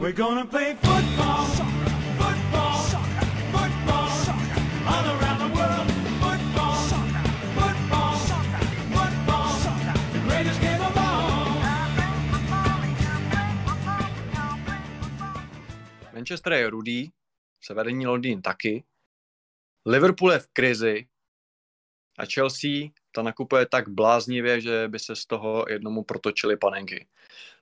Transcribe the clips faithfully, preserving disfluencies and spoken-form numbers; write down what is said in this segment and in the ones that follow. We're gonna play football, soccer, football, soccer, football, soccer, all around the world. Football, soccer, football, soccer, football, soccer, the greatest game of all. Manchester je rudý, severní Londýn taky. Liverpool je v krizi a Chelsea ta nakupuje tak bláznivě, že by se z toho jednomu protočily panenky.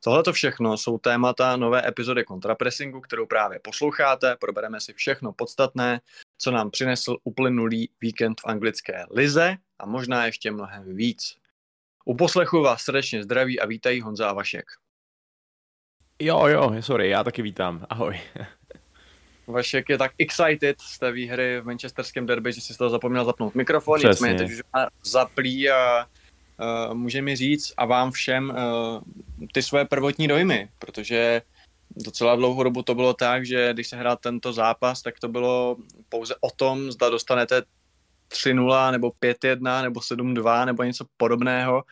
Tohle to všechno jsou témata nové epizody kontrapressingu, kterou právě posloucháte. Probereme si všechno podstatné, co nám přinesl uplynulý víkend v anglické lize a možná ještě mnohem víc. U poslechu vás srdečně zdraví a vítají Honza a Vašek. Jo, jo, sorry, já taky vítám. Ahoj. Vašek je tak excited z té výhry v manchesterském derby, že si z toho zapomněl zapnout mikrofon. Nicméně teď už zaplí a uh, může mi říct a vám všem uh, ty své prvotní dojmy, protože docela dlouhou dobu to bylo tak, že když se hrál tento zápas, tak to bylo pouze o tom, zda dostanete tři nula nebo pět jedna nebo sedm dva nebo něco podobného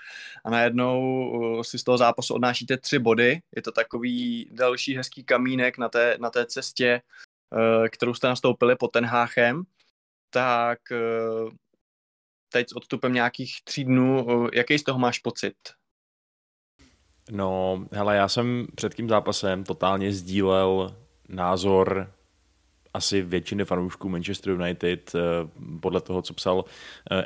a najednou si z toho zápasu odnášíte tři body. Je to takový další hezký kamínek na té, na té cestě, kterou jste nastoupili pod Tenháchem, tak teď s odstupem nějakých tří dnů, jaký z toho máš pocit? No, hele, já jsem před tím zápasem totálně sdílel názor asi většiny fanoušků Manchester United, podle toho, co psal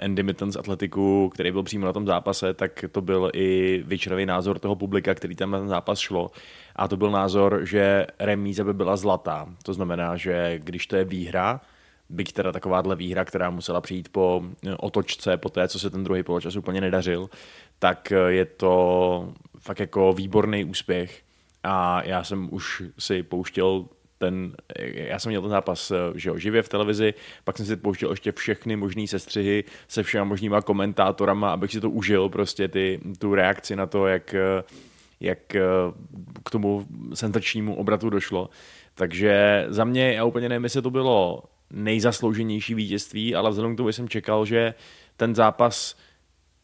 Andy Mittens z Atletiku, který byl přímo na tom zápase, tak to byl i většinový názor toho publika, který tam na ten zápas šlo. A to byl názor, že remíza by byla zlatá. To znamená, že když to je výhra, byť teda takováhle výhra, která musela přijít po otočce, po té, co se ten druhý poločas úplně nedařil, tak je to fakt jako výborný úspěch. A já jsem už si pouštěl Ten, já jsem měl ten zápas že jo, živě v televizi, pak jsem si pouštěl ještě všechny možný sestřihy se všema možnýma komentátorama, abych si to užil prostě ty, tu reakci na to, jak, jak k tomu senzačnímu obratu došlo. Takže za mě, já úplně nevím, jestli to bylo nejzaslouženější vítězství, ale vzhledem k tomu jsem čekal, že ten zápas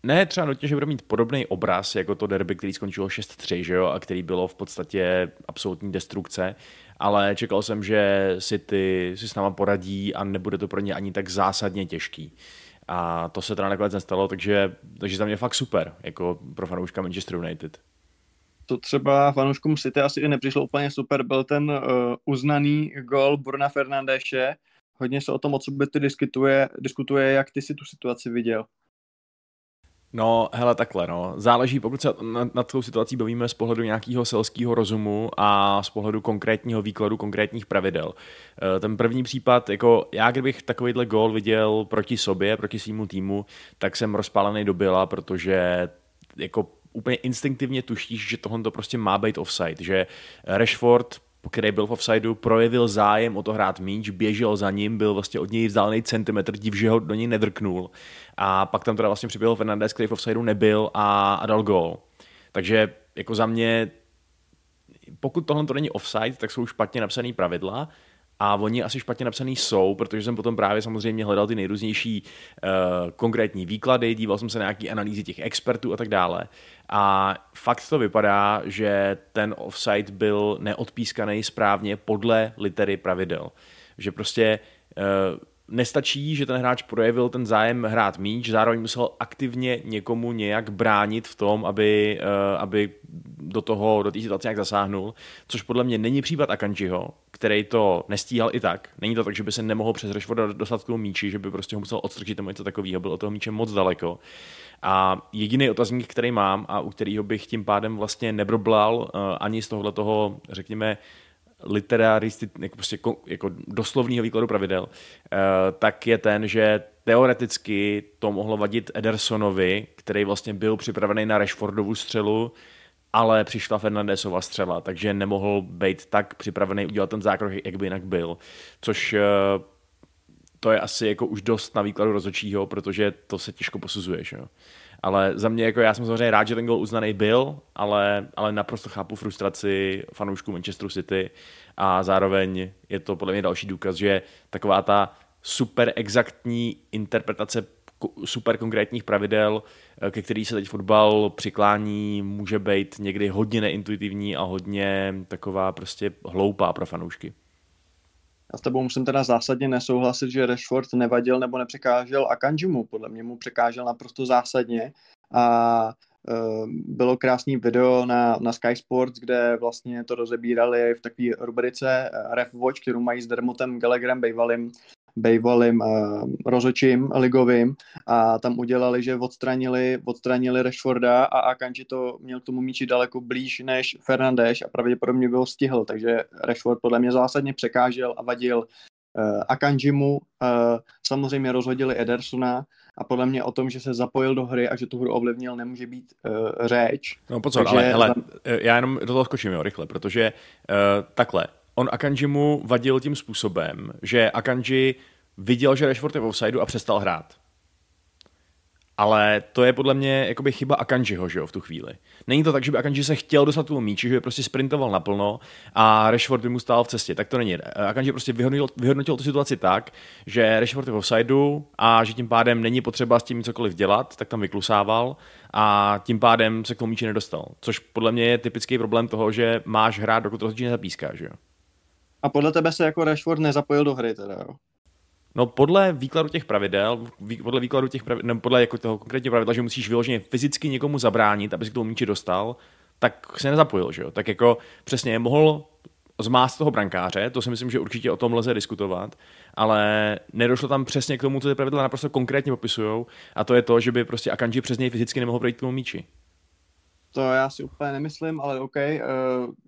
ne třeba nutně, že bude mít podobný obraz jako to derby, který skončilo šest tři, že jo, a který bylo v podstatě absolutní destrukce, ale čekal jsem, že City si s náma poradí a nebude to pro ně ani tak zásadně těžký. A to se teda nakonec nestalo, takže, takže za mě fakt super, jako pro fanouška Manchester United. To třeba fanouškům City asi i nepřišlo úplně super, byl ten uh, uznaný gól Bruna Fernandeše. Hodně se o tom, o co by ty diskutuje, diskutuje, jak ty si tu situaci viděl. No, hele, takhle, no. Záleží, pokud se nad, nad tou situací bavíme z pohledu nějakého selského rozumu a z pohledu konkrétního výkladu, konkrétních pravidel. Ten první případ, jako já kdybych takovýhle gól viděl proti sobě, proti svýmu týmu, tak jsem rozpálený do byla, protože jako úplně instinktivně tušíš, že tohle to prostě má být offside, že Rashford, který byl v offsideu, projevil zájem o to hrát míč, běžel za ním, byl vlastně od něj vzdálený centimetr, div, že ho do něj nedrknul. A pak tam teda vlastně přiběhl Fernandes, který v offsideu nebyl a, a dal gól. Takže jako za mě, pokud tohle to není offside, tak jsou špatně napsané pravidla a oni asi špatně napsaný jsou, protože jsem potom právě samozřejmě hledal ty nejrůznější uh, konkrétní výklady, díval jsem se na nějaké analýzy těch expertů a tak dále. A fakt to vypadá, že ten offside byl neodpískaný správně podle litery pravidel. Že prostě uh, nestačí, že ten hráč projevil ten zájem hrát míč, zároveň musel aktivně někomu nějak bránit v tom, aby, uh, aby do toho, do té situace nějak zasáhnul, což podle mě není případ Akanjiho, který to nestíhal i tak. Není to tak, že by se nemohl přes Rashforda dostat k tomu míči, že by prostě ho musel odstrčit nebo něco takového, byl od toho míče moc daleko. A jediný otazník, který mám a u kterého bych tím pádem vlastně nebroblal uh, ani z tohohle toho, řekněme, literaristi, jako, prostě, jako doslovného výkladu pravidel, tak je ten, že teoreticky to mohlo vadit Edersonovi, který vlastně byl připravený na Rashfordovu střelu, ale přišla Fernandesova střela, takže nemohl být tak připravený udělat ten zákrok, jak by jinak byl. Což to je asi jako už dost na výkladu rozhodčího, protože to se těžko posuzuje. Že? Ale za mě, jako já jsem samozřejmě rád, že ten gol uznaný byl, ale, ale naprosto chápu frustraci fanoušků Manchesteru City a zároveň je to podle mě další důkaz, že taková ta super exaktní interpretace super konkrétních pravidel, ke který se teď fotbal přiklání, může být někdy hodně neintuitivní a hodně taková prostě hloupá pro fanoušky. Já s tebou musím teda zásadně nesouhlasit, že Rashford nevadil nebo nepřekážel Akanjimu. Podle mě mu překážel naprosto zásadně a bylo krásný video na, na Sky Sports, kde vlastně to rozebírali v takové rubrice RefWatch, kterou mají s Dermotem Gallagherem, bejvalým, bejvalým uh, rozhodčím ligovým, a tam udělali, že odstranili, odstranili Rashforda a Akanji to měl k tomu míči daleko blíž než Fernandes a pravděpodobně byl stihl, takže Rashford podle mě zásadně překážel a vadil Akanjimu, samozřejmě rozhodili Edersona a podle mě o tom, že se zapojil do hry a že tu hru ovlivnil, nemůže být uh, řeč. No pozor, takže... ale hele, já jenom do toho skočím, jo, rychle, protože uh, takhle, on Akanjimu vadil tím způsobem, že Akanji viděl, že Rashford je v offsideu a přestal hrát. Ale to je podle mě jakoby chyba Akanjiho, že jo, v tu chvíli. Není to tak, že by Akanji se chtěl dostat tu míči, že by prostě sprintoval naplno a Rashford by mu stál v cestě. Tak to není. Akanji prostě vyhodnotil, vyhodnotil tu situaci tak, že Rashford je v offsideu a že tím pádem není potřeba s tím cokoliv dělat, tak tam vyklusával a tím pádem se k tomu míči nedostal. Což podle mě je typický problém toho, že máš hrát, dokud rozhodčí nezapíská, že jo. A podle tebe se jako Rashford nezapojil do hry teda, jo? No podle výkladu těch pravidel, podle výkladu těch pravidel, nebo podle jako toho konkrétního pravidla, že musíš vyloženě fyzicky někomu zabránit, aby si k tomu míči dostal, tak se nezapojil, že jo? Tak jako přesně mohl zmást toho brankáře, to si myslím, že určitě o tom lze diskutovat, ale nedošlo tam přesně k tomu, co ty pravidla naprosto konkrétně popisujou, a to je to, že by prostě Akanji přes něj fyzicky nemohl projít k tomu míči. To já si úplně nemyslím, ale OK, uh,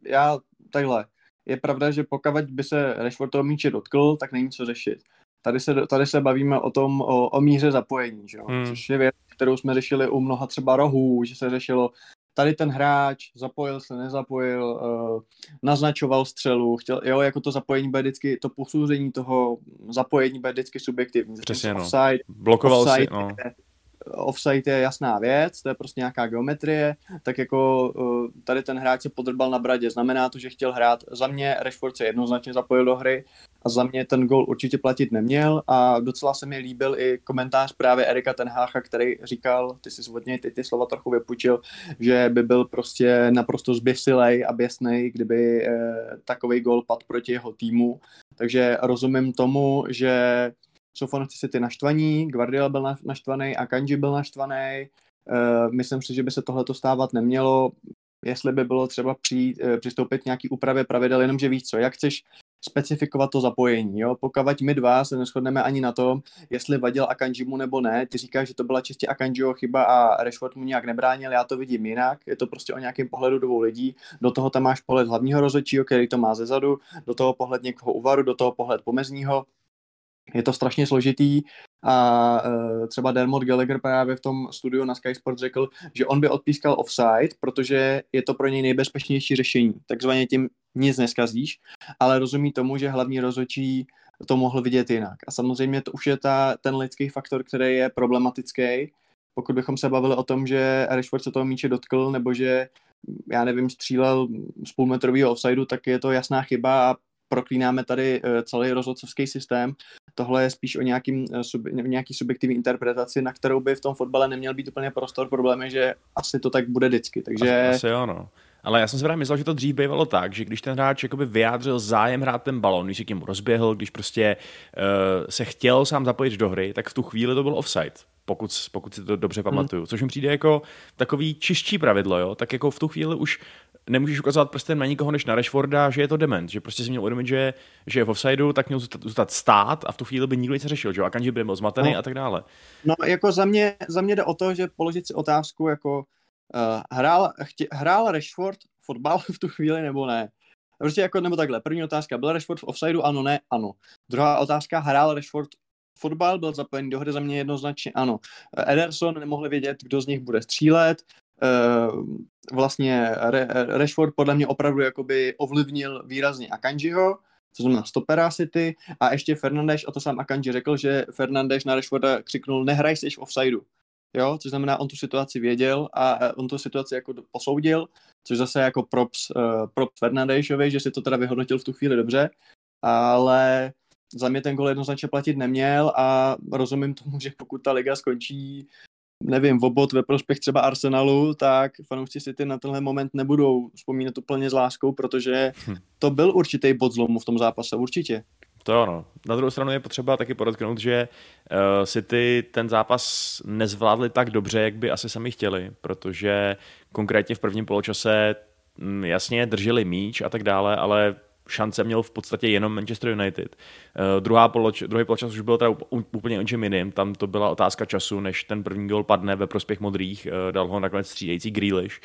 já takhle. Je pravda, že pokud by se Rashford toho míče dotkl, tak není co řešit. Tady se, tady se bavíme o tom, o, o míře zapojení, že jo? Hmm. Což je věc, kterou jsme řešili u mnoha třeba rohů, že se řešilo, tady ten hráč zapojil se, nezapojil, uh, naznačoval střelu, chtěl, jo, jako to zapojení bude vždycky, to posouzení toho zapojení bude vždycky subjektivní. Přesně, no. Offside, blokoval offside, si, no. Offside je jasná věc, to je prostě nějaká geometrie, tak jako tady ten hráč se podrbal na bradě, znamená to, že chtěl hrát. Za mě Rashford se jednoznačně zapojil do hry a za mě ten gól určitě platit neměl a docela se mi líbil i komentář právě Erika Tenháčka, který říkal, ty si od něj ty, ty slova trochu vypůjčil, že by byl prostě naprosto zběsilej a běsnej, kdyby eh, takovej gól padl proti jeho týmu, takže rozumím tomu, že jsou fanoušci City naštvaní, Gvardiol byl naštvaný, Akanji byl naštvaný. Uh, myslím si, že by se tohleto stávat nemělo, jestli by bylo třeba přijít, uh, přistoupit k nějaký úpravě pravidel, jenomže víš co, jak chceš specifikovat to zapojení, jo? Pokud my dva se neshodneme ani na tom, jestli vadil Akanjimu nebo ne, ty říkáš, že to byla čistě Akanjiho chyba a Rashford mu nějak nebránil, já to vidím jinak, je to prostě o nějakém pohledu dvou lidí, do toho tam máš pohled hlavního rozhodčího, který to má zezadu, do toho pohled někoho uvaru, do toho pohled pomezního. Je to strašně složitý a uh, třeba Dermot Gallagher právě v tom studiu na Sky Sports řekl, že on by odpískal offside, protože je to pro něj nejbezpečnější řešení. Takzvaně tím nic neskazíš, ale rozumí tomu, že hlavní rozhodčí to mohl vidět jinak. A samozřejmě to už je ta, ten lidský faktor, který je problematický. Pokud bychom se bavili o tom, že Rashford se toho míče dotkl, nebo že, já nevím, střílel z půlmetrovýho offsideu, tak je to jasná chyba a proklínáme tady celý rozhodcovský systém. Tohle je spíš o nějakým, nějaký subjektivní interpretaci, na kterou by v tom fotbale neměl být úplně prostor. Problém je, že asi to tak bude vždycky. Takže... Asi jo, no. Ale já jsem si právě myslel, že to dřív bývalo tak, že když ten hráč jakoby vyjádřil zájem hrát ten balón, když se k němu rozběhl, když prostě uh, se chtěl sám zapojit do hry, tak v tu chvíli to byl offside, pokud, pokud si to dobře pamatuju. Hmm. Což mi přijde jako takový čistší pravidlo, jo? Tak jako v tu chvíli už nemůžeš ukazovat prstem na nikoho než na Rashforda, že je to dement, že prostě si měl uvědomit, že, že je v offsideu, tak měl zůstat stát a v tu chvíli by nikdo nic řešil, že jo? Akanji by byl zmatený no. A tak dále. No jako za mě, za mě jde o to, že položit si otázku jako uh, hrál, chtě, hrál Rashford fotbal v tu chvíli nebo ne? Prostě jako nebo takhle, první otázka, byl Rashford v offsideu, ano, ne, ano. Druhá otázka, hrál Rashford fotbal, byl zapojený do hry, za mě jednoznačně ano. Ederson nemohl vědět, kdo z nich bude střílet. Vlastně Rashford podle mě opravdu jakoby ovlivnil výrazně Akanjiho, to znamená stopera City, a ještě Fernandes, a to sám Akanji řekl, že Fernandes na Rashforda křiknul, nehraj jsi v offsideu, jo, což znamená, on tu situaci věděl a on tu situaci jako posoudil, což zase jako props, uh, props Fernandesovi, že si to teda vyhodnotil v tu chvíli dobře, ale za mě ten gol jednoznačně platit neměl a rozumím tomu, že pokud ta liga skončí, nevím, obod ve prospěch třeba Arsenalu, tak fanoušci City na tenhle moment nebudou vzpomínat úplně s láskou, protože to byl určitý bod zlomu v tom zápase, určitě. To jo, no. Na druhou stranu je potřeba taky podotknout, že City ten zápas nezvládli tak dobře, jak by asi sami chtěli, protože konkrétně v prvním poločase jasně drželi míč a tak dále, ale šance měl v podstatě jenom Manchester United. Uh, druhá poloč, druhý poločas už byl teda úplně o čem jiným. Tam to byla otázka času, než ten první gol padne ve prospěch modrých. Uh, dal ho nakonec střídající Grealish.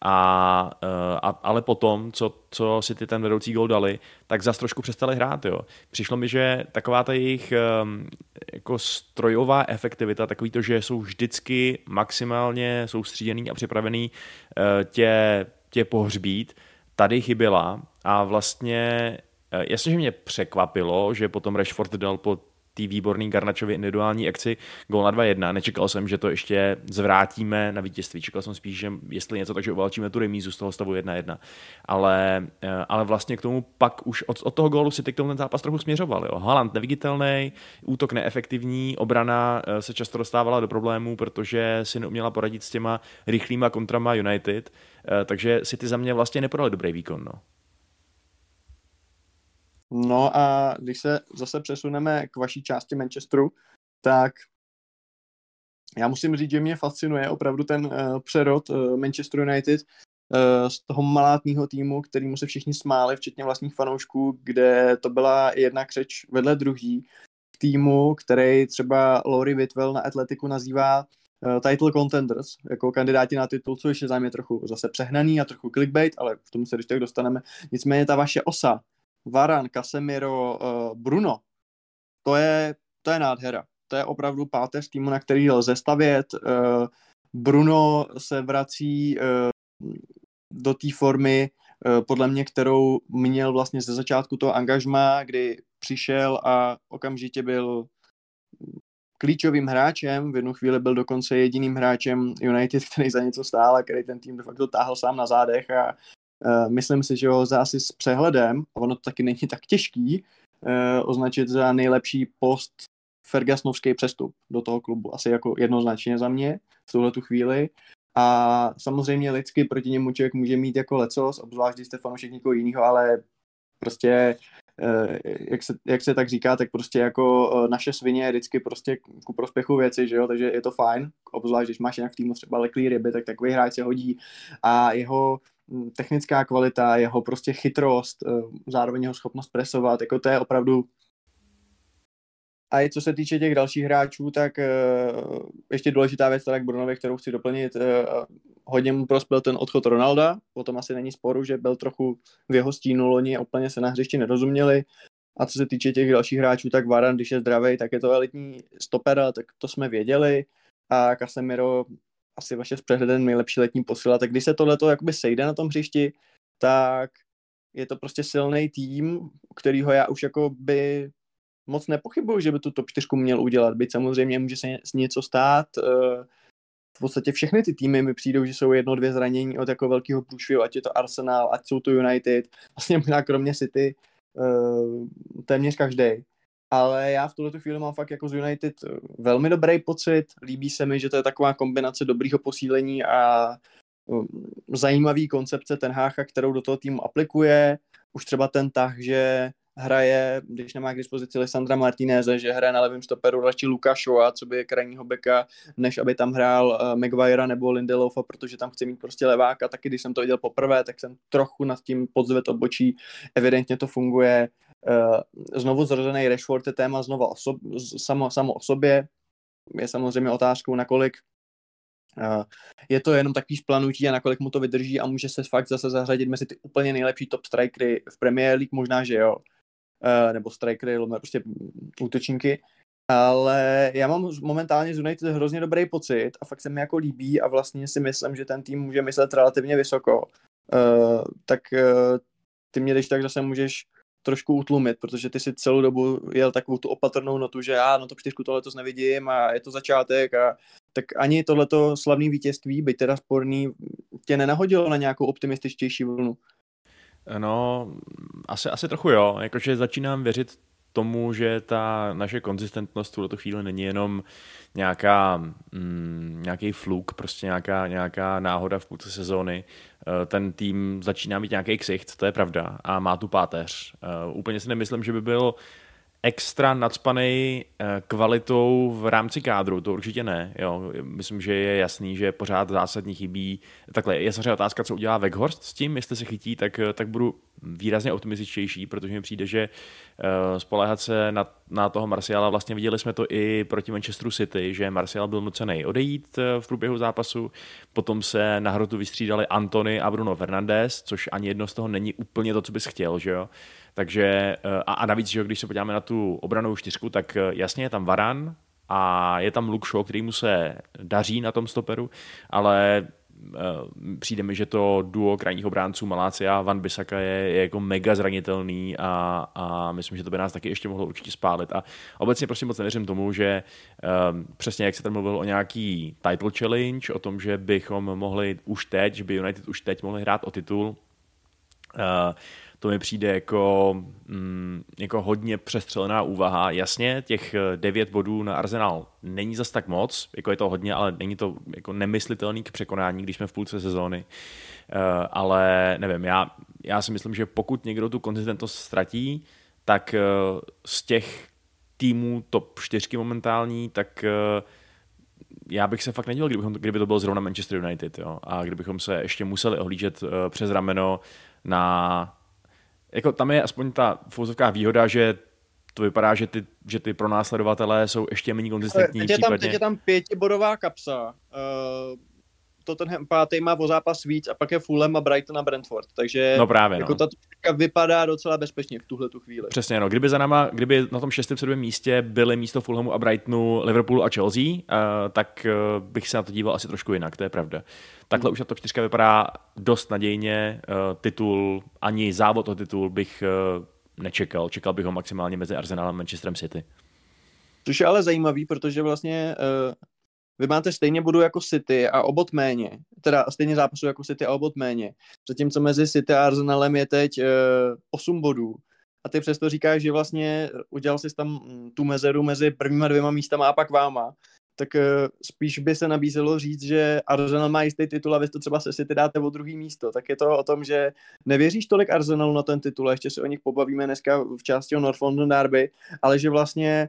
A, uh, a, ale potom, co, co si ty ten vedoucí gol dali, tak zas trošku přestali hrát. Jo. Přišlo mi, že taková ta jejich um, jako strojová efektivita, takový to, že jsou vždycky maximálně soustříděný a připravený uh, tě, tě pohřbít, tady chyběla. A vlastně, jasně, že mě překvapilo, že potom Rashford dal po té výborné Garnačově individuální akci gól na dva jedna. Nečekal jsem, že to ještě zvrátíme na vítězství. Čekal jsem spíš, že jestli něco, takže uvalčíme tu remízu z toho stavu jedna jedna. Ale, ale vlastně k tomu pak už od, od toho gólu si k tomu ten zápas trochu směřoval. Jo. Haaland neviditelný, útok neefektivní, obrana se často dostávala do problémů, protože si neuměla poradit s těma rychlýma kontrama United. Takže City za mě vlastně nepodali dobrý výkon. No. No a když se zase přesuneme k vaší části Manchesteru, tak já musím říct, že mě fascinuje opravdu ten uh, přerod uh, Manchester United uh, z toho malátního týmu, kterýmu se všichni smáli, včetně vlastních fanoušků, kde to byla jedna křeč vedle druhý, k týmu, který třeba Laurie Whitwell na Atletiku nazývá uh, title contenders, jako kandidáti na titul, což je zájemně trochu zase přehnaný a trochu clickbait, ale k tomu se když tak dostaneme. Nicméně ta vaše osa Varane, Casemiro, Bruno, to je, to je nádhera. To je opravdu páteř týmu, na který lze stavět. Bruno se vrací do té formy, podle mě, kterou měl vlastně ze začátku toho angažma, kdy přišel a okamžitě byl klíčovým hráčem. V jednu chvíli byl dokonce jediným hráčem United, který za něco stál a který ten tým de facto táhl sám na zádech a myslím si, že ho za asi s přehledem, a ono to taky není tak těžký, eh, označit za nejlepší post Fergusonovský přestup do toho klubu. Asi jako jednoznačně za mě v tuhletu chvíli. A samozřejmě lidsky proti němu člověk může mít jako lecos, obzvlášť když jste fanoušek někoho jiného, ale prostě, eh, jak, se, jak se tak říká, tak prostě jako naše svině je vždycky prostě ku prospěchu věci, že jo, takže je to fajn, obzvlášť když máš nějak v týmu třeba leklý ryby, tak takový hráč se hodí a jeho technická kvalita, jeho prostě chytrost, zároveň jeho schopnost presovat, jako to je opravdu. A i co se týče těch dalších hráčů, tak ještě důležitá věc teda k Brunovi, kterou chci doplnit, hodně mu prospěl ten odchod Ronalda, o tom asi není sporu, že byl trochu v jeho stínu loni, úplně se na hřišti nerozuměli. A co se týče těch dalších hráčů, tak Varane, když je zdravý, tak je to elitní stopera, tak to jsme věděli. A Casemiro asi vaše s přehledem nejlepší letní posila, tak když se tohleto jakoby sejde na tom hřišti, tak je to prostě silný tým, kterýho já už jako by moc nepochybuju, že by tu top čtyřku měl udělat, byť samozřejmě může se něco stát. V podstatě všechny ty týmy mi přijdou, že jsou jedno, dvě zranění od jako velkého průšvihu, ať je to Arsenal, ať jsou to United, vlastně možná kromě City téměř každý. Ale já v tuto chvíli mám fakt jako z United velmi dobrý pocit. Líbí se mi, že to je taková kombinace dobrýho posílení a zajímavý koncepce Tenháčka, kterou do toho týmu aplikuje. Už třeba ten tah, že hraje, když nemá k dispozici Lisandra Martineze, že hraje na levém stoperu radši Lukášova, co by je krajního beka, než aby tam hrál Maguire nebo Lindelofa, protože tam chce mít prostě leváka. Taky když jsem to viděl poprvé, tak jsem trochu nad tím podzvedl obočí. Evidentně to funguje. Znovu zrozený Rashford je téma znova osob, samo, samo o sobě. Je samozřejmě otázkou, nakolik je to jenom takový splanutí a nakolik mu to vydrží a může se fakt zase zařadit mezi ty úplně nejlepší top strikery v Premier League, možná, že jo. Nebo strikery, prostě útočníky. Ale já mám momentálně z United hrozně dobrý pocit a fakt se mi jako líbí a vlastně si myslím, že ten tým může myslet relativně vysoko. Tak ty mě když tak zase můžeš trošku utlumit, protože ty si celou dobu jel takovou tu opatrnou notu, že já no to čtyřku tohletos nevidím a je to začátek a tak ani tohleto slavný vítězství, byť teda sporný, tě nenahodilo na nějakou optimističtější vlnu? No, asi, asi trochu jo, jakože začínám věřit tomu, že ta naše konzistentnost v tuto chvíli není jenom nějaká, mm, nějaký fluk, prostě nějaká, nějaká náhoda v půlce sezóny. Ten tým začíná mít nějaký ksicht, to je pravda, a má tu páteř. Úplně si nemyslím, že by byl extra nacpanej kvalitou v rámci kádru, to určitě ne. Jo. Myslím, že je jasný, že pořád zásadní chybí. Takhle, je samozřejmě otázka, co udělá Weghorst s tím, jestli se chytí, tak, tak budu výrazně optimističtější, protože mi přijde, že spoléhat se na, na toho Marciala, vlastně viděli jsme to i proti Manchesteru City, že Marcial byl nucený odejít v průběhu zápasu, potom se na hrotu vystřídali Antony a Bruno Fernandes, což ani jedno z toho není úplně to, co bys chtěl, že jo. Takže a, a navíc, že když se podíváme na tu obranou čtyřku, tak jasně je tam Varan a je tam Luke Shaw, který mu se daří na tom stoperu, ale přijde mi, že to duo krajních obránců Malácia a Van Bissaka je, je jako mega zranitelný a, a myslím, že to by nás taky ještě mohlo určitě spálit. A obecně prostě moc nevěřím tomu, že um, přesně jak se tam mluvil o nějaký title challenge, o tom, že bychom mohli už teď, že by United už teď mohli hrát o titul, uh, to mi přijde jako, mm, jako hodně přestřelená úvaha. Jasně, těch devět bodů na Arsenal není zas tak moc, jako je to hodně, ale není to jako nemyslitelný k překonání, když jsme v půlce sezóny. Uh, ale nevím, já, já si myslím, že pokud někdo tu konzistentnost ztratí, tak uh, z těch týmů top čtyřky momentální, tak uh, já bych se fakt nedělal, kdybychom, kdyby to bylo zrovna Manchester United. Jo? A kdybychom se ještě museli ohlížet uh, přes rameno na... Jako tam je aspoň ta fouzovká výhoda, že to vypadá, že ty, že ty pronásledovatelé jsou ještě méně konzistentní. Teď je tam, případně... teď je tam pětibodová kapsa. Uh, Tottenham pátý má o zápas víc a pak je Fulham a Brighton a Brentford. Takže no právě, jako no. Ta tuška vypadá docela bezpečně v tuhle tu chvíli. Přesně, no. Kdyby za náma, kdyby na tom šestém sedmém místě byly místo Fulhamu a Brightonu, Liverpoolu a Chelsea, uh, tak uh, bych se na to díval asi trošku jinak, to je pravda. Takhle už ta top čtyřka vypadá dost nadějně, titul, ani závod o titul bych nečekal, čekal bych ho maximálně mezi Arsenalem a Manchesterem City. Což je ale zajímavý, protože vlastně uh, vy máte stejně bodů jako City a obod méně, teda stejně zápasů jako City a obod méně, zatímco mezi City a Arsenalem je teď osm bodů. A ty přesto říkáš, že vlastně udělal jsi tam tu mezeru mezi prvníma dvěma místama a pak váma. Tak spíš by se nabízelo říct, že Arsenal má jistý titul a vy to třeba se City dáte o druhý místo. Tak je to o tom, že nevěříš tolik Arsenalu na ten titul, a ještě se o nich pobavíme dneska v části o North London Derby, ale že vlastně,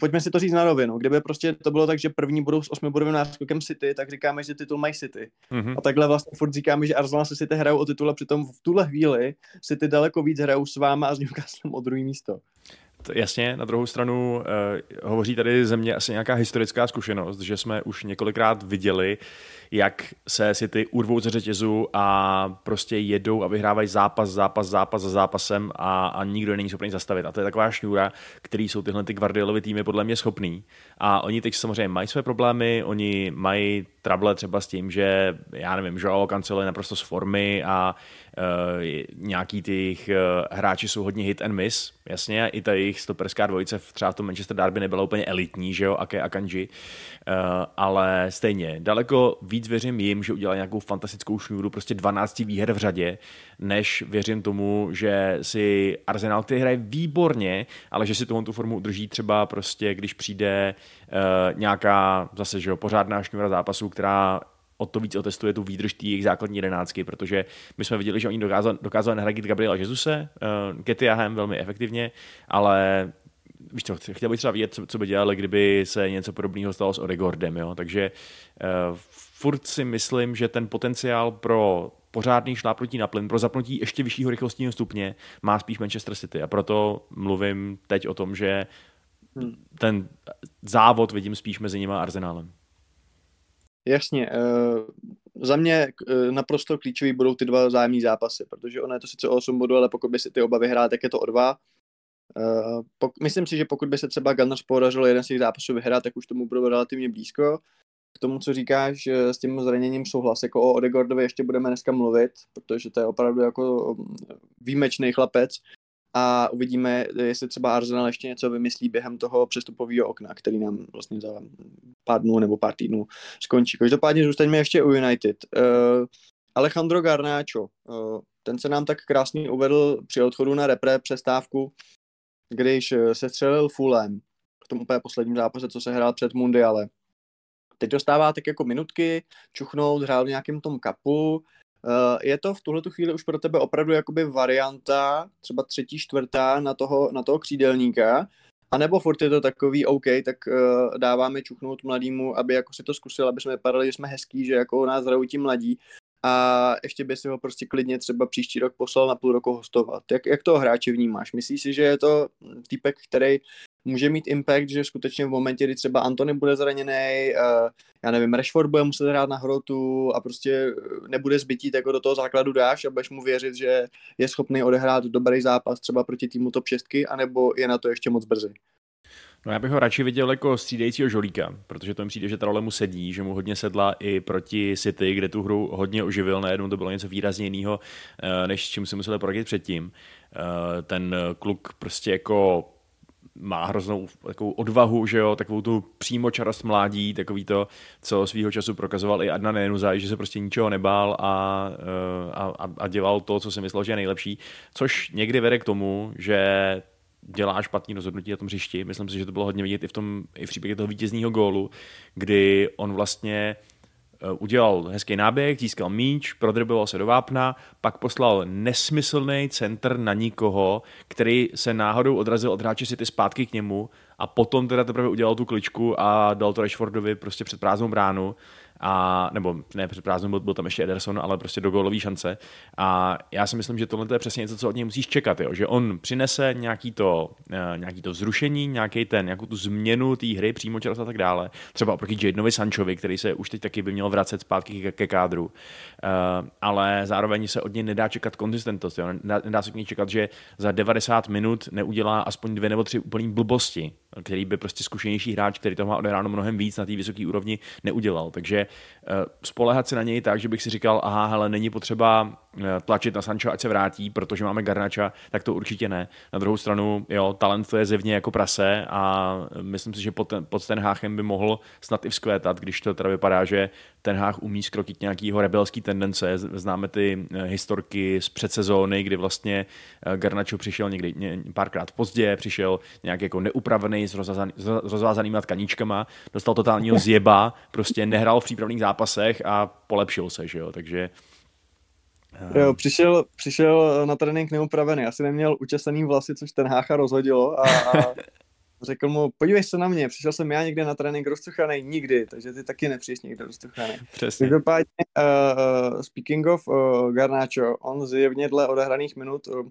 pojďme si to říct na rovinu, kdyby prostě to bylo tak, že první budou s osmibodovým náskokem City, tak říkáme, že titul mají City. Mm-hmm. A takhle vlastně furt říkáme, že Arsenal se City hrajou o titul a přitom v tuhle chvíli City daleko víc hrajou s váma a s Newcastlem o druhý místo. Jasně, na druhou stranu uh, hovoří tady ze mě asi nějaká historická zkušenost, že jsme už několikrát viděli, jak se City urvou ze řetězu a prostě jedou a vyhrávají zápas, zápas, zápas za zápasem a, a nikdo je není schopný zastavit. A to je taková šňůra, který jsou tyhle ty Gvardiolovy týmy podle mě schopný. A oni teď samozřejmě mají své problémy, oni mají trable třeba s tím, že já nevím, Joao Cancelo je naprosto z formy a uh, nějaký těch uh, hráči jsou hodně hit and miss. Jasně, i ta jejich stoperská dvojice v třeba v tom Manchester Derby nebyla úplně elitní, že jo, Ake a Akanji. Uh, ale stejně, daleko víc věřím jim, že udělají nějakou fantastickou šňůru, prostě dvanáct výher v řadě, než věřím tomu, že si Arsenal, který hraje výborně, ale že si tohle tu formu udrží třeba prostě, když přijde uh, nějaká zase, že jo, pořádná šňůra zápasů, která o to víc otestuje tu výdrž té jejich základní jedenáctky, protože my jsme viděli, že oni dokázali, dokázali nahradit Gabriela Jesuse, uh, Ketiahem velmi efektivně, ale víš co, chtěl bych třeba vidět, co, co by dělali, kdyby se něco podobného stalo s Odegaardem, jo? Takže uh, furt si myslím, že ten potenciál pro pořádný šlápnutí na plyn, pro zapnutí ještě vyššího rychlostního stupně má spíš Manchester City a proto mluvím teď o tom, že ten závod vidím spíš mezi nima a Arsenálem. Jasně, uh, za mě uh, naprosto klíčový budou ty dva vzájemný zápasy, protože ono je to sice o osm bodů, ale pokud by si ty oba vyhrál, tak je to o dva. Uh, pok- myslím si, že pokud by se třeba Gunners podařilo jeden z těch zápasů vyhrát, tak už tomu budou relativně blízko. K tomu, co říkáš, s tím zraněním souhlas, jako o Odegaardovi ještě budeme dneska mluvit, protože to je opravdu jako výjimečný chlapec a uvidíme, jestli třeba Arsenal ještě něco vymyslí během toho přestupového okna, který nám vlastně za pár dnů nebo pár týdnů skončí. Každopádně zůstaňme ještě u United. Uh, Alejandro Garnacho, uh, ten se nám tak krásně uvedl při odchodu na repre přestávku, když se střelil Fulham v tom úplně posledním zápase, co se hrál před mundiale. Teď dostává tak jako minutky, čuchnout, hrál v nějakém tom kapu. Je to v tuhletu chvíli už pro tebe opravdu jakoby varianta, třeba třetí, čtvrtá na toho, na toho křídelníka? A nebo furt je to takový OK, tak uh, dáváme čuchnout mladýmu, aby jako si to zkusil, aby jsme vypadali, že jsme hezký, že jako nás zdraví ti mladí. A ještě by si ho prostě klidně třeba příští rok poslal na půl roku hostovat. Jak, jak toho hráče vnímáš? Myslíš si, že je to týpek, který může mít impact, že skutečně v momentě, kdy třeba Antony bude zraněný, uh, já nevím, Rashford bude muset hrát na hrotu a prostě nebude zbytí, tak ho do toho základu dáš a budeš mu věřit, že je schopný odehrát dobrý zápas třeba proti týmu top šest, anebo je na to ještě moc brzy? No já bych ho radši viděl jako střídajícího žolíka, protože to mi přijde, že ta role mu sedí, že mu hodně sedla i proti City, kde tu hru hodně oživil, najednou to bylo něco výrazně jiného, než čím se museli poradit předtím. Ten kluk prostě jako má hroznou takovou odvahu, že jo, takovou tu přímočarost mládí, takový to, co svýho času prokazoval i Adnan Januzaj, že se prostě ničeho nebál a, a, a dělal to, co si myslel, že je nejlepší, což někdy vede k tomu, že dělá špatný rozhodnutí na tom hřišti. Myslím si, že to bylo hodně vidět i v tom, i v příběhu toho vítězního gólu, kdy on vlastně udělal hezký náběh, získal míč, prodrboval se do vápna, pak poslal nesmyslný centr na nikoho, který se náhodou odrazil od hráče City zpátky k němu a potom teda teprve udělal tu kličku a dal to Rashfordovi prostě před prázdnou bránu. A, nebo ne, před prázdnou byl, byl tam ještě Ederson, ale prostě do gólový šance. A já si myslím, že tohle je přesně něco, co od něj musíš čekat, jo? Že on přinese nějaký to, nějaký to zrušení, nějaký ten, nějakou tu změnu té hry, přímočarost a tak dále. Třeba oproti Jadenovi Sanchovi, který se už teď taky by měl vracet zpátky ke, ke kádru. Uh, ale zároveň se od něj nedá čekat konzistentnost. Jo? Nedá, nedá se k něj čekat, že za devadesát minut neudělá aspoň dvě nebo tři úplný blbosti, který by prostě zkušenější hráč, který to má odehráno mnohem víc na té vysoké úrovni, neudělal. Takže spoléhat se na něj tak, že bych si říkal, aha, hele, není potřeba tlačit na Sancho, ať se vrátí, protože máme Garnacha, tak to určitě ne. Na druhou stranu, jo, talent to je zevně jako prase a myslím si, že pod, ten, pod Tenháchem by mohl snad i vzkvétat, když to teda vypadá, že Tenhách umí skrokit nějakýho rebelský tendence. Známe ty historky z předsezóny, kdy vlastně Garnacho přišel někdy párkrát pozdě, přišel nějak jako neupravený s, rozvázaný, s rozvázanýma tkaníčkama, dostal totálního zjeba, prostě nehrál v přípravných zápasech a polepšil se, že jo, takže Jo, přišel, přišel na trénink neupravený, asi neměl učesaný vlasy, což Tenhácha rozhodilo a, a řekl mu, podívej se na mě, přišel jsem já někde na trénink rozcuchanej, nikdy, takže ty taky nepřiješ někde rozcuchanej. Přesně. Každopádně, uh, speaking of uh, Garnacho, on zjevně dle odehraných minut uh,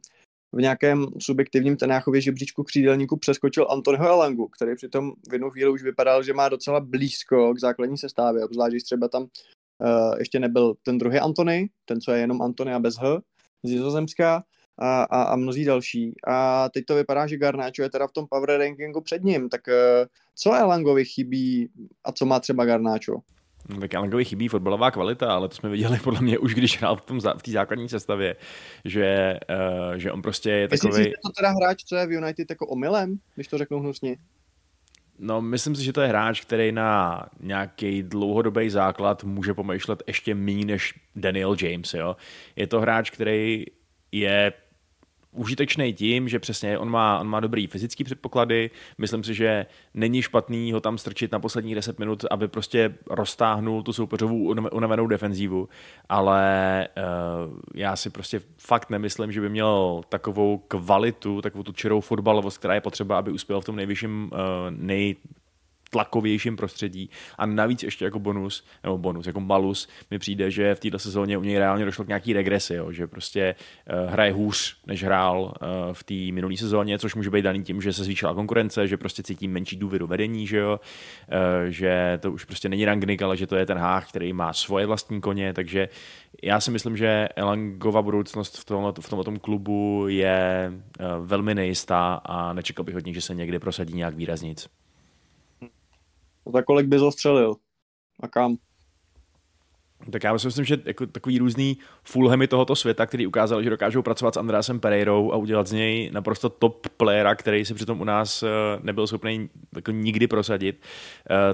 v nějakém subjektivním Tenháchově žebříčku křídelníku přeskočil Antonyho Elangu, který přitom v jednu chvíli už vypadal, že má docela blízko k základní sestavě, obzvlášť, když třeba tam Uh, ještě nebyl ten druhý Antony, ten, co je jenom Antony a bez H, z Nizozemska a, a, a mnozí další. A teď to vypadá, že Garnacho je teda v tom power rankingu před ním, tak uh, co Elangovi chybí a co má třeba Garnacho? No, tak Elangovi chybí fotbalová kvalita, ale to jsme viděli podle mě už, když hrál v, v té základní sestavě, že, uh, že on prostě je takový... Myslíš, že to teda hráč, co je v United jako omylem, když to řeknu hnusně? No, myslím si, že to je hráč, který na nějaký dlouhodobý základ může pomýšlet ještě méně než Daniel James, jo. Je to hráč, který je užitečný tím, že přesně on má, on má dobrý fyzický předpoklady. Myslím si, že není špatný ho tam strčit na posledních deset minut, aby prostě roztáhnul tu soupeřovou unavenou defenzívu, ale uh, já si prostě fakt nemyslím, že by měl takovou kvalitu, takovou tu čirou fotbalovost, která je potřeba, aby uspěl v tom nejvyšším uh, nej tlakovějším prostředí a navíc ještě jako bonus, nebo bonus, jako malus mi přijde, že v této sezóně u něj reálně došlo k nějaký regresi, jo, že prostě uh, hraje hůř, než hrál uh, v té minulé sezóně, což může být daný tím, že se zvýšila konkurence, že prostě cítí menší důvěru vedení, že jo, uh, že to už prostě není Rangnick, ale že to je ten Hách, který má svoje vlastní koně, takže já si myslím, že Elangova budoucnost v tomhle, v tomhle tom klubu je uh, velmi nejistá a nečekal bych od nich, že se někdy prosadí nějak výraznic. Tak kolik by zastřelil? A kam? Tak já myslím, že jako takový různý Fulhamy tohoto světa, který ukázal, že dokážou pracovat s Andrásem Pereirou a udělat z něj naprosto top playera, který si přitom u nás nebyl schopný jako nikdy prosadit,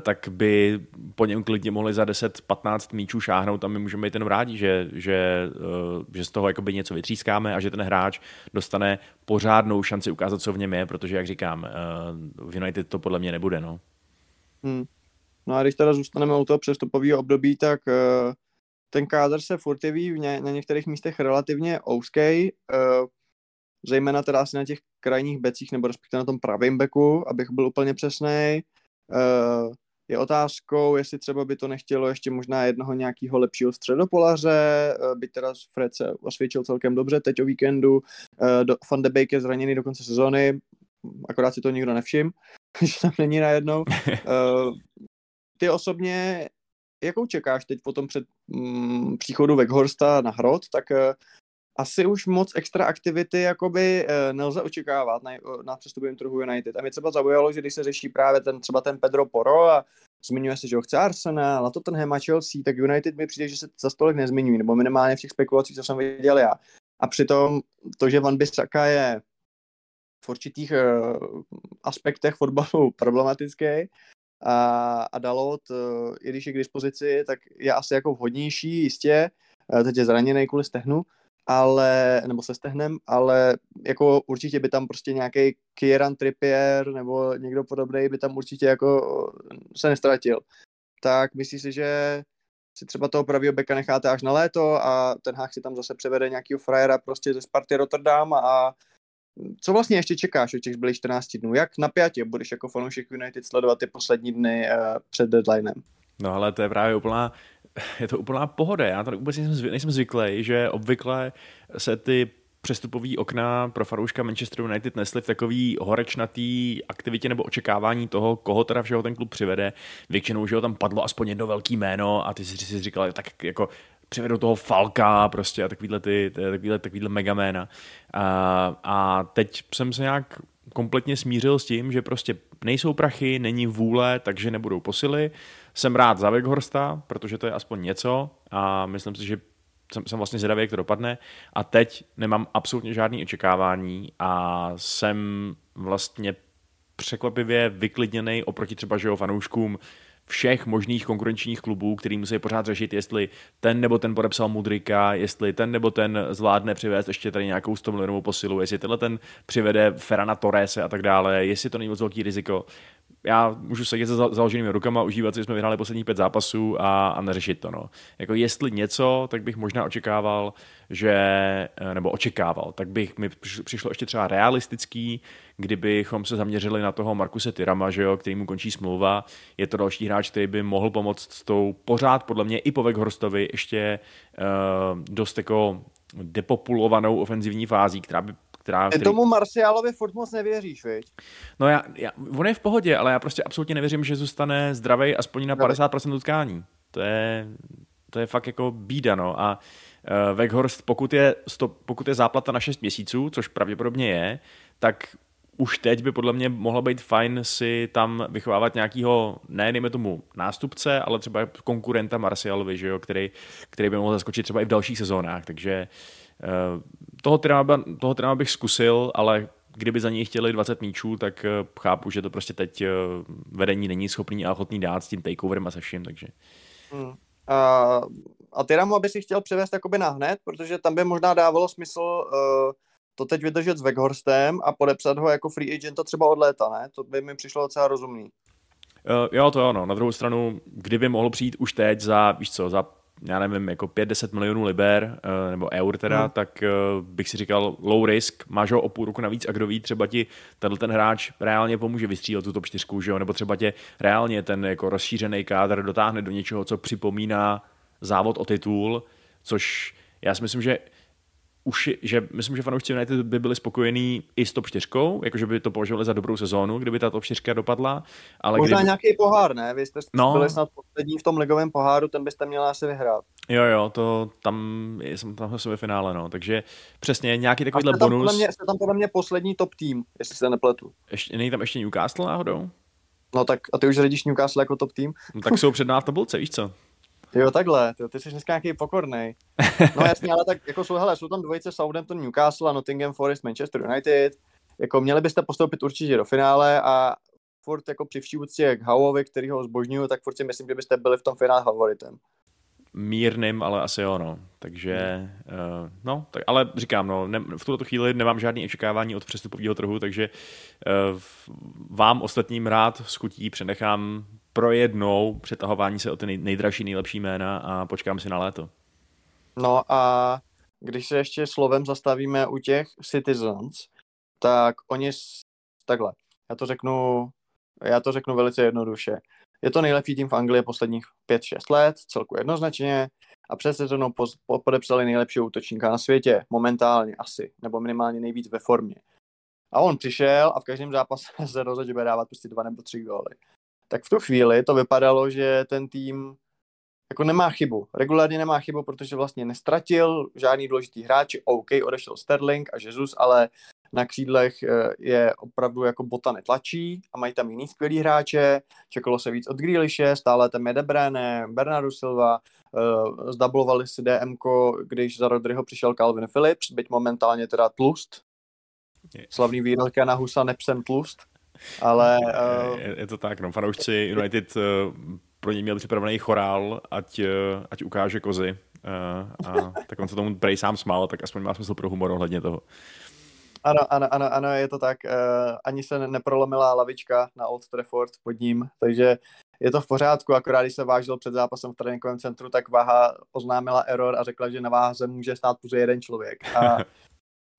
tak by po něm klidně mohli za deset patnáct míčů šáhnout a my můžeme být ten rádi, že, že, že z toho jakoby něco vytřískáme a že ten hráč dostane pořádnou šanci ukázat, co v něm je, protože, jak říkám, v United to podle mě nebude. No. Hmm. No a když teda zůstaneme u toho přestupového období, tak uh, ten kádr se furt jeví v ně, na některých místech relativně ouskej, uh, zejména teda asi na těch krajních becích, nebo respektive na tom pravém beku, abych byl úplně přesnej. Uh, je otázkou, jestli třeba by to nechtělo ještě možná jednoho nějakého lepšího středopolaře, uh, by teda Fred se osvědčil celkem dobře teď o víkendu, uh, do, Van de Beek je zraněný do konce sezóny, akorát si to nikdo nevšim, že tam není najednou. Uh, Ty osobně, jakou čekáš teď po tom před, mm, příchodu Weghorsta na Hrod, tak uh, asi už moc extra aktivity jakoby uh, nelze očekávat na, na přestupovém trhu United. A mě třeba zaujalo, že když se řeší právě ten, třeba ten Pedro Porro a zmiňuje se, že ho chce Arsenal, na Tottenham a Chelsea, tak United mi přijde, že se za stolek nezmiňují, nebo minimálně v těch spekulacích, co jsem viděl já. A přitom to, že Van Bissaka je v určitých uh, aspektech fotbalu problematický, a, a Dalot, i když je k dispozici, tak je asi jako vhodnější, jistě, teď je zraněnej kvůli stehnu, ale, nebo se stehnem, ale jako určitě by tam prostě nějaký Kieran Trippier nebo někdo podobnej by tam určitě jako se nestratil. Tak myslíš si, že si třeba toho pravýho beka necháte až na léto a ten Hák si tam zase převede nějakýho frajera prostě ze Sparty Rotterdam a co vlastně ještě čekáš od těch zbylých čtrnácti dnů? Jak napjatě budeš jako fanoušek United sledovat ty poslední dny uh, před deadlinem? No ale to je právě úplná, je to úplná pohoda. Já tady vůbec nejsem, nejsem zvyklý, že obvykle se ty přestupový okna pro farouška Manchester United nesly v takový horečnatý aktivitě nebo očekávání toho, koho teda všeho ten klub přivede. Většinou, že ho tam padlo aspoň jedno velký jméno a ty si říkal, tak jako přivedou toho Falka prostě a takovýhle, ty, takovýhle, takovýhle megaména. A, a teď jsem se nějak kompletně smířil s tím, že prostě nejsou prachy, není vůle, takže nebudou posily. Jsem rád za Weghorsta, protože to je aspoň něco a myslím si, že jsem, jsem vlastně zvědavý, jak to dopadne. A teď nemám absolutně žádný očekávání a jsem vlastně překvapivě vyklidněnej oproti třeba že jo fanouškům všech možných konkurenčních klubů, který musí pořád řešit, jestli ten nebo ten podepsal Mudryka, jestli ten nebo ten zvládne přivést ještě tady nějakou sto milionovou posilu, jestli tenhle ten přivede Ferrana Torrese a tak dále, jestli to není moc velký riziko. Já můžu sedět se založenými rukama, užívat si, že jsme vyhráli posledních pět zápasů a, a neřešit to. No. Jako jestli něco, tak bych možná očekával, že, nebo očekával, tak bych mi přišlo ještě třeba realistický, kdybychom se zaměřili na toho Markuse Thurama, že jo, kterýmu končí smlouva. Je to další hráč, který by mohl pomoct s tou pořád, podle mě, i po Weghorstovi ještě uh, dost jako depopulovanou ofenzivní fází, která by Která, který... Tomu Marcialovi furt moc nevěříš, viď? No já, já, on je v pohodě, ale já prostě absolutně nevěřím, že zůstane zdravej aspoň na padesát procent utkání. To je, to je fakt jako bída, no. A uh, Weghorst, pokud je, sto, pokud je záplata na šest měsíců, což pravděpodobně je, tak už teď by podle mě mohlo být fajn si tam vychovávat nějakého, ne, dejme tomu nástupce, ale třeba konkurenta Marcialovi, že jo, který, který by mohl zaskočit třeba i v dalších sezónách, takže Toho tréma, toho tréma bych zkusil, ale kdyby za něj chtěli dvacet míčů, tak chápu, že to prostě teď vedení není schopný a ochotný dát s tím takeoverem a se vším, takže. Hmm. A, a Tyramu, aby si chtěl převést jakoby na hned, protože tam by možná dávalo smysl uh, to teď vydržet s Weghorstem a podepsat ho jako free agenta třeba od léta, ne? To by mi přišlo docela rozumný. Uh, jo, to ano. Na druhou stranu, kdyby mohl přijít už teď za, víš co, za já nevím, jako pět deset milionů liber, nebo eur teda, hmm. tak bych si říkal low risk, máš ho o půl roku navíc a kdo ví, třeba ti ten hráč reálně pomůže vystřílet tu top čtyřku, že jo? Nebo třeba tě reálně ten jako rozšířený kádr dotáhne do něčeho, co připomíná závod o titul, což já si myslím, že už, že myslím, že fanoušci United by byli spokojení i s top čtyřkou, jakože by to považovali za dobrou sezónu, kdyby ta top čtyřka dopadla. Ale možná kdyby... nějaký pohár, ne? Vy jste no. byli snad poslední v tom ligovém poháru, ten byste měli asi vyhrát. Jo, jo, to tam jsem tam jsem ve finále, no. Takže přesně nějaký takovýhle bonus. Tam podle mě, jste tam podle mě poslední top tým, jestli se nepletu. Ještě, není tam ještě Newcastle náhodou? No tak a ty už řadíš Newcastle jako top tým? No tak jsou před námi v tabulce, víš co? Jo, takhle, ty, ty jsi dneska nějaký pokornej. No jasně, ale tak jako jsou, hele, jsou tam dvojice Southampton, Newcastle a Nottingham Forest, Manchester United. Jako měli byste postoupit určitě do finále a furt jako při vší úctě k Howovi, který ho zbožňuju, tak furt si myslím, že byste byli v tom finále favoritem. Mírným, ale asi jo, no. Takže, uh, no, tak, ale říkám, no, ne, v tuto chvíli nemám žádný očekávání od přestupového trhu, takže uh, vám ostatním rád s chutí přenechám pro jednou přetahování se o ty nej, nejdražší, nejlepší jména a počkám si na léto. No a když se ještě slovem zastavíme u těch Citizens, tak oni, takhle, já to řeknu, já to řeknu velice jednoduše. Je to nejlepší tým v Anglii posledních pět šest let, celku jednoznačně, a před sezónou podepsali nejlepšího útočníka na světě, momentálně asi, nebo minimálně nejvíc ve formě. A on přišel a v každém zápase se rozhodl, že bude dávat prostě dva nebo tři góly. Tak v tu chvíli to vypadalo, že ten tým jako nemá chybu, regulárně nemá chybu, protože vlastně nestratil žádný důležitý hráči, OK, odešel Sterling a Jesus, ale na křídlech je opravdu jako bota netlačí a mají tam jiný skvělý hráče, čekalo se víc od Grealishe, stále tam je De Bruyne, Bernardo Silva, zdablovali si DMko, když za Rodryho přišel Calvin Phillips, byť momentálně teda tlust, slavný výrok na Husa, nepsem tlust, ale... Je, je to tak, no, fanoušci United pro ně měl připravený chorál, ať, ať ukáže kozy a, a tak on se tomu prej sám smál, tak aspoň má smysl pro humor ohledně toho. Ano, ano, ano, ano, je to tak. Uh, ani se neprolomila lavička na Old Trafford pod ním, takže je to v pořádku, akorát když se vážil před zápasem v tréninkovém centru, tak váha oznámila error a řekla, že na váze může stát pouze jeden člověk. A,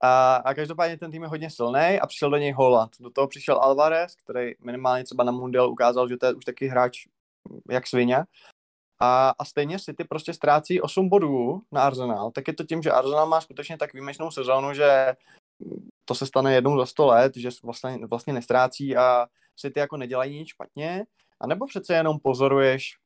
a, a každopádně ten tým je hodně silný a přišel do něj Haaland. Do toho přišel Alvarez, který minimálně třeba na Mundial ukázal, že to je už taky hráč jak svině. A, a stejně City prostě ztrácí osm bodů na Arsenal, tak je to tím, že Arsenal má skutečně tak výjimečnou sezónu, že to se stane jednou za sto let, že vlastně, vlastně nestrácí a City jako nedělají nic špatně, anebo přece jenom pozoruješ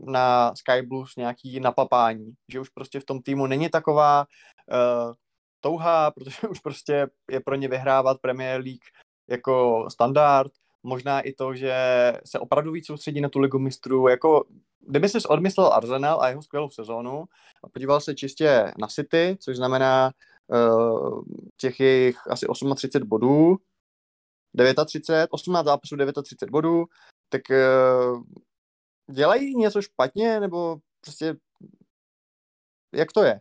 na Sky Blues nějaký napapání, že už prostě v tom týmu není taková uh, touha, protože už prostě je pro ně vyhrávat Premier League jako standard, možná i to, že se opravdu víc soustředí na tu ligu mistrů, jako kdyby jsi odmyslel Arsenal a jeho skvělou sezónu a podíval se čistě na City, což znamená těch jejich asi třicet osm bodů, třicet devět, osmnáct zápasů, třicet devět bodů, tak dělají něco špatně, nebo prostě jak to je?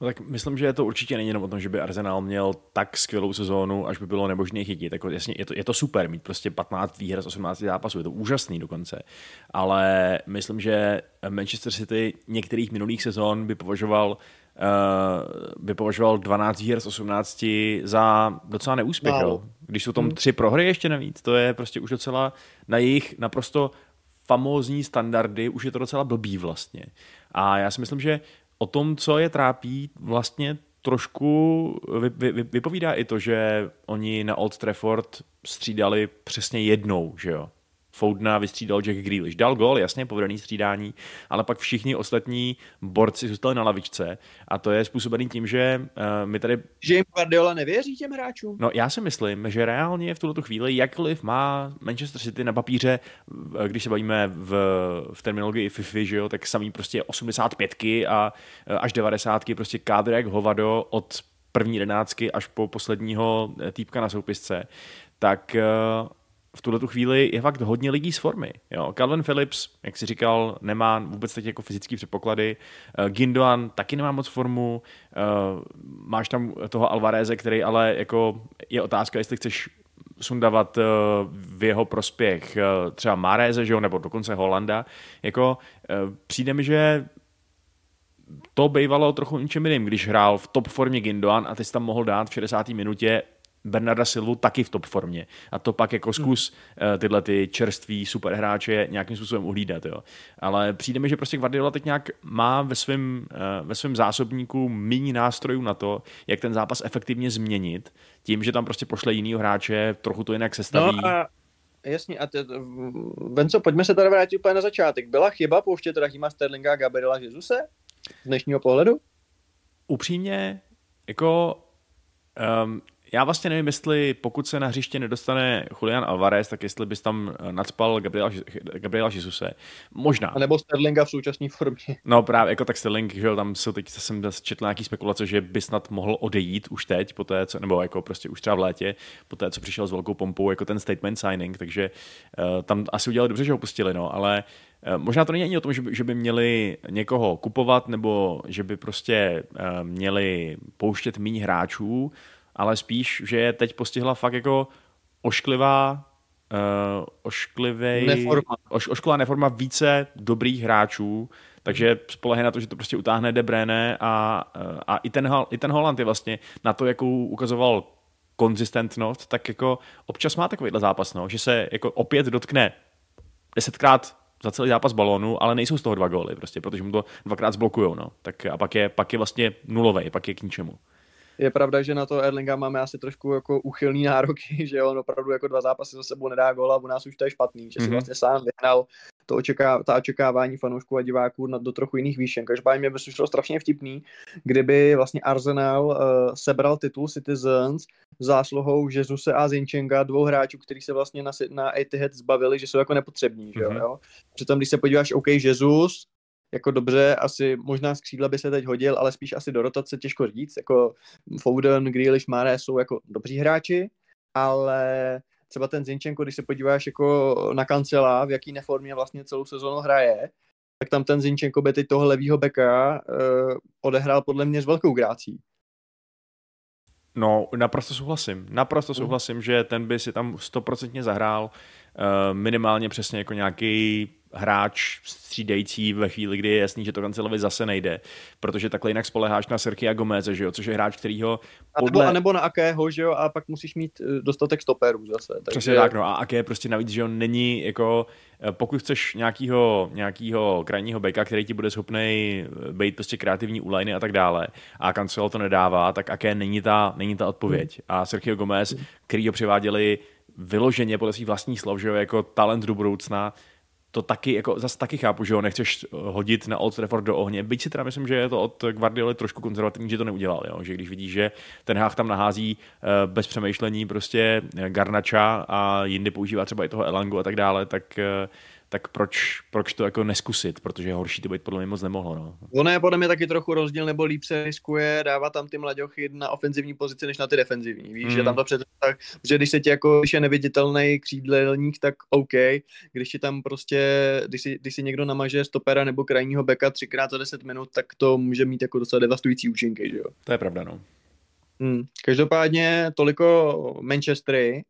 No tak myslím, že to určitě není jenom o tom, že by Arsenal měl tak skvělou sezónu, až by bylo nemožné chytit. Jako jasně, je to, je to super mít prostě patnáct výher z osmnácti zápasů, je to úžasný dokonce. Ale myslím, že Manchester City některých minulých sezón by považoval by považoval dvanáct výher z osmnácti za docela neúspěch. No. Když jsou tam tři prohry ještě navíc, to je prostě už docela na jejich naprosto famózní standardy, už je to docela blbý vlastně. A já si myslím, že o tom, co je trápí, vlastně trošku vypovídá i to, že oni na Old Trafford střídali přesně jednou, že jo. Foudna vystřídal Jack Grealish. Dal gól, jasně, povedený střídání, ale pak všichni ostatní borci zůstali na lavičce a to je způsobený tím, že uh, my tady... Že jim Gvardiola nevěří těm hráčům? No já si myslím, že reálně v tuhletu chvíli, jakkoliv má Manchester City na papíře, když se bavíme v, v terminologii FIFA, že jo, tak samý prostě osmdesátpětky a až devadesátky, prostě kádr jak hovado od první jedenáctky až po posledního týpka na soupisce, tak... Uh, v tuhletu chvíli je fakt hodně lidí z formy. Jo. Calvin Phillips, jak si říkal, nemá vůbec teď jako fyzické předpoklady. Gündoğan taky nemá moc formu. Máš tam toho Alvareze, který ale jako je otázka, jestli chceš sundavat v jeho prospěch třeba Mareze, že jo, nebo dokonce Holanda. Jako, přijde mi, že to bývalo trochu něčem jiným, když hrál v top formě Gündoğan a ty jsi tam mohl dát v šedesáté minutě Bernarda Silvu taky v top formě. A to pak jako zkus uh, tyhle ty čerství superhráče nějakým způsobem uhlídat. Jo. Ale přijde mi, že prostě Gvardiola teď nějak má ve svém uh, ve svém zásobníku míň nástrojů na to, jak ten zápas efektivně změnit, tím, že tam prostě pošle jinýho hráče, trochu to jinak sestaví. No a jasně, a t- Venco, pojďme se tady vrátit úplně na začátek. Byla chyba pouštět Rahima Sterlinga a Gabriela Jesuse z dnešního pohledu? Upřímně, jako... Um, já vlastně nevím, jestli pokud se na hřiště nedostane Julián Alvarez, tak jestli bys tam nacpal Gabriela, Gabriela Jesuse. Možná. A nebo Sterlinga v současné formě. No právě, jako tak Sterling, že tam jsou teď, jsem četl nějaký spekulace, že by snad mohl odejít už teď, po té, co, nebo jako prostě už třeba v létě, po té, co přišel s velkou pompou, jako ten statement signing, takže uh, tam asi udělali dobře, že ho pustili, no, ale možná to není ani o tom, že by, že by měli někoho kupovat, nebo že by prostě uh, měli pouštět méně hráčů, ale spíš, že je teď postihla fakt jako ošklivá, uh, ošklivej, neforma. Oš, ošklivá neforma více dobrých hráčů, takže spolehají na to, že to prostě utáhne De Bruyne a, a i, ten, i ten Haaland je vlastně na to, jakou ukazoval konzistentnost, tak jako občas má takovýhle zápas, no, že se jako opět dotkne desetkrát za celý zápas balónu, ale nejsou z toho dva góly prostě, protože mu to dvakrát zblokujou, no. Tak a pak je, pak je vlastně nulovej, pak je k ničemu. Je pravda, že na to Erlinga máme asi trošku jako uchylný nároky, že on opravdu jako dva zápasy za sebou nedá gól a u nás už to je špatný, že mm-hmm. si vlastně sám vyhnal to očeká, ta očekávání fanoušků a diváků na, do trochu jiných výšen. Každopádně mě by se šlo strašně vtipný, kdyby vlastně Arsenal uh, sebral titul Citizens zásluhou Jesuse a Zinchenka, dvou hráčů, kteří se vlastně na, na Etihad zbavili, že jsou jako nepotřební, že mm-hmm. jo? Přitom, když se podíváš, OK, Jesus, jako dobře, asi možná z křídla by se teď hodil, ale spíš asi do rotace, těžko říct, jako Foden, Grealish, Mahrez jsou jako dobří hráči, ale třeba ten Zinchenko, když se podíváš jako na Cancela, v jaký neformě vlastně celou sezónu hraje, tak tam ten Zinchenko by teď toho levýho beka eh, odehrál podle mě s velkou grácí. No, naprosto souhlasím. Naprosto souhlasím, mm. že ten by si tam stoprocentně zahrál eh, minimálně přesně jako nějaký hráč střídající ve chvíli, kdy je jasný, že to Cancelovi zase nejde, protože takhle jinak spoleháš na Sergia Gomeze, že jo, což je hráč, kterýho podle... A nebo na Akého, že jo, a pak musíš mít dostatek stoperů zase. Takže... Přesně tak, no, a Aké prostě navíc, že jo, není jako, pokud chceš nějakýho, nějakýho krajního beka, který ti bude schopnej být prostě kreativní u liney a tak dále, a Cancelo to nedává, tak Aké není ta, není ta odpověď. Hmm. A Sergio Gomez, hmm. který ho přiváděli vyloženě podle svých vlastních slov, že jo, jako talent do budoucna, to taky, jako zase taky chápu, že ho nechceš hodit na Old Trafford do ohně. Byť si teda myslím, že je to od Gvardioli trošku konzervativní, že to neudělal, jo? Že když vidíš, že ten Hách tam nahází bez přemýšlení prostě Garnacha a jindy používá třeba i toho Elangu a tak dále, tak, tak proč, proč to jako neskusit, protože horší to být podle mě moc nemohlo. No. Ono je podle mě taky trochu rozdíl, nebo líp se riskuje dávat tam ty mlaďochy na ofenzivní pozici, než na ty defenzivní. Víš, mm. že tam to před, tak, že když se ti jako, když je neviditelný křídelník, tak OK, když ti tam prostě, když si, když si někdo namaže stopera nebo krajního beka třikrát za deset minut, tak to může mít jako docela devastující účinky, že jo. To je pravda, no. Mm. Každopádně toliko Manchestery,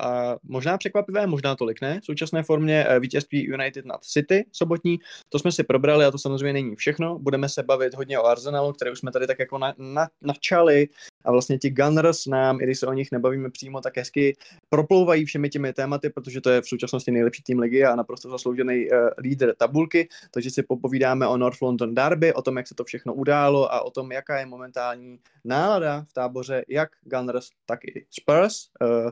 a možná překvapivé, možná tolik ne. V současné formě vítězství United nad City sobotní, to jsme si probrali a to samozřejmě není všechno. Budeme se bavit hodně o Arsenalu, které už jsme tady tak jako na, na, načali a vlastně ti Gunners nám, i když se o nich nebavíme přímo, tak hezky proplouvají všemi těmi tématy, protože to je v současnosti nejlepší tým ligy a naprosto zasloužený uh, lídr tabulky, takže si popovídáme o North London Derby, o tom, jak se to všechno událo a o tom, jaká je momentální nálada v táboře, jak Gunners, tak i Spurs. Uh,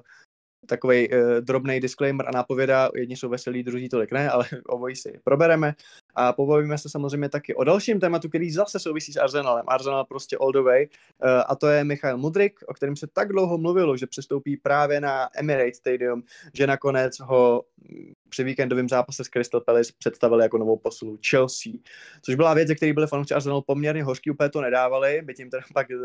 Takovej e, drobnej disclaimer a nápověda, jedni jsou veselí, druzí tolik ne, ale obojí si probereme a pobavíme se samozřejmě taky o dalším tématu, který zase souvisí s Arsenalem. Arsenal prostě all the way e, a to je Michail Mudryk, o kterém se tak dlouho mluvilo, že přestoupí právě na Emirates Stadium, že nakonec ho při víkendovém zápase s Crystal Palace představili jako novou posilu Chelsea, což byla věc, ze které byli fanoušci Arsenalu poměrně hořký, úplně to nedávali, byť jim teda pak uh,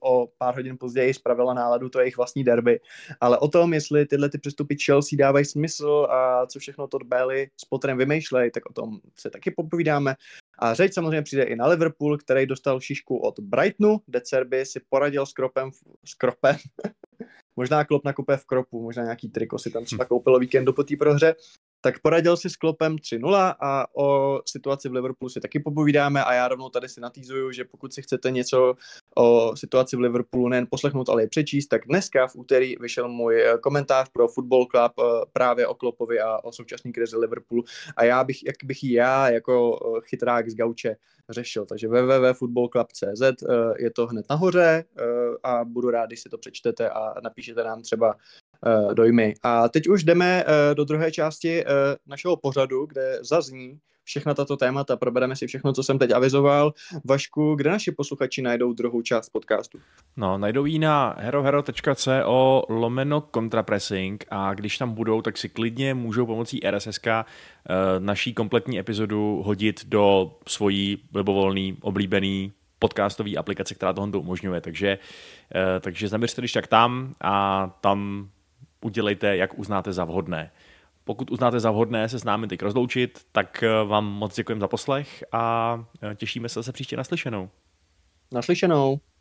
o pár hodin později spravila náladu to jejich vlastní derby, ale o tom, jestli tyhle ty přestupy Chelsea dávají smysl a co všechno Todd Bailey s Potterem vymýšlejí, tak o tom se taky popovídáme. A řeč samozřejmě přijde i na Liverpool, který dostal šišku od Brightonu, kde Cerby si poradil s Kropem, s Kropem. Možná Klopp nakupuje v Kropu, možná nějaký triko si tam třeba koupilo víkendu po té prohře, tak poradil si s Kloppem tři nula a o situaci v Liverpoolu si taky popovídáme a já rovnou tady si natýzuju, že pokud si chcete něco o situaci v Liverpoolu nejen poslechnout, ale i přečíst, tak dneska v úterý vyšel můj komentář pro Football Club právě o Kloppovi a o současné krizi Liverpoolu a já bych, jak bych ji já jako chytrák z gauče řešil, takže w w w tečka football club tečka c z je to hned nahoře a budu rád, když si to přečtete a napíšete nám třeba uh, dojmy. A teď už jdeme uh, do druhé části uh, našeho pořadu, kde zazní všechna tato témata. Probereme si všechno, co jsem teď avizoval. Vašku, kde naši posluchači najdou druhou část podcastu? No, najdou ji na herohero.co lomeno kontrapressing a když tam budou, tak si klidně můžou pomocí R S S K naší kompletní epizodu hodit do svojí libovolný, oblíbený podcastový aplikace, která tohle umožňuje. Takže, takže zaměřte když tak tam a tam udělejte, jak uznáte za vhodné. Pokud uznáte za vhodné se s námi teď rozloučit, tak vám moc děkujeme za poslech a těšíme se zase příště naslyšenou. Naslyšenou.